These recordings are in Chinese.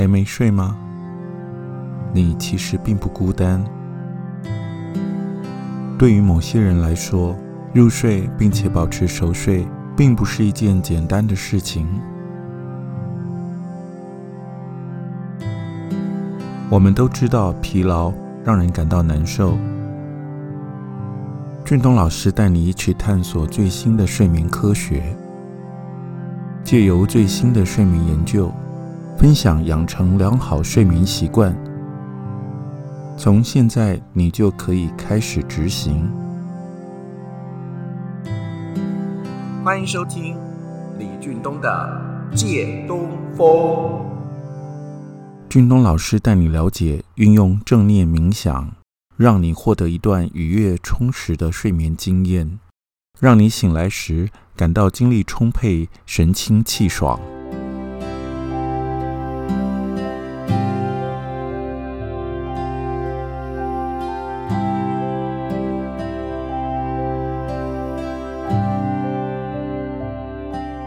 还没睡吗？你其实并不孤单。对于某些人来说，入睡并且保持熟睡并不是一件简单的事情。我们都知道疲劳让人感到难受，俊东老师带你一起探索最新的睡眠科学，借由最新的睡眠研究，分享养成良好睡眠习惯。从现在你就可以开始执行。欢迎收听李俊东的借东风。俊东老师带你了解运用正念冥想，让你获得一段愉悦充实的睡眠经验，让你醒来时感到精力充沛，神清气爽。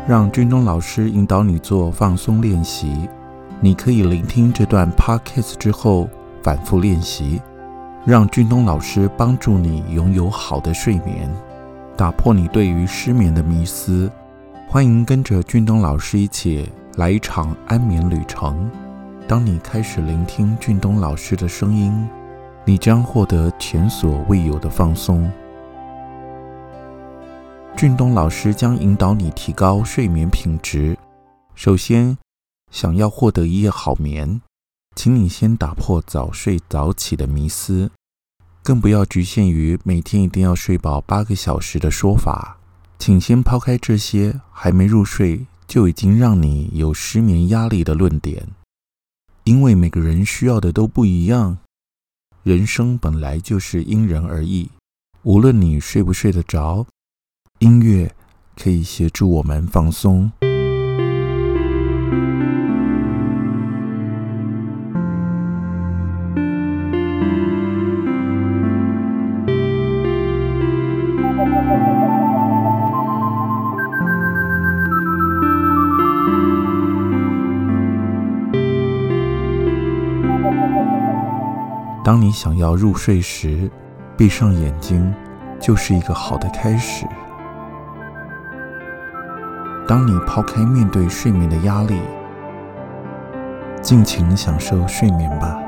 让俊东老师引导你做放松练习，你可以聆听这段 podcast 之后反复练习，让俊东老师帮助你拥有好的睡眠，打破你对于失眠的迷思。欢迎跟着俊东老师一起来一场安眠旅程。当你开始聆听俊东老师的声音，你将获得前所未有的放松。俊东老师将引导你提高睡眠品质。首先，想要获得一夜好眠，请你先打破早睡早起的迷思，更不要局限于每天一定要睡饱8个小时的说法。请先抛开这些还没入睡就已经让你有失眠压力的论点，因为每个人需要的都不一样，人生本来就是因人而异。无论你睡不睡得着，音乐可以协助我们放松。当你想要入睡时，闭上眼睛就是一个好的开始。当你抛开面对睡眠的压力，尽情享受睡眠吧。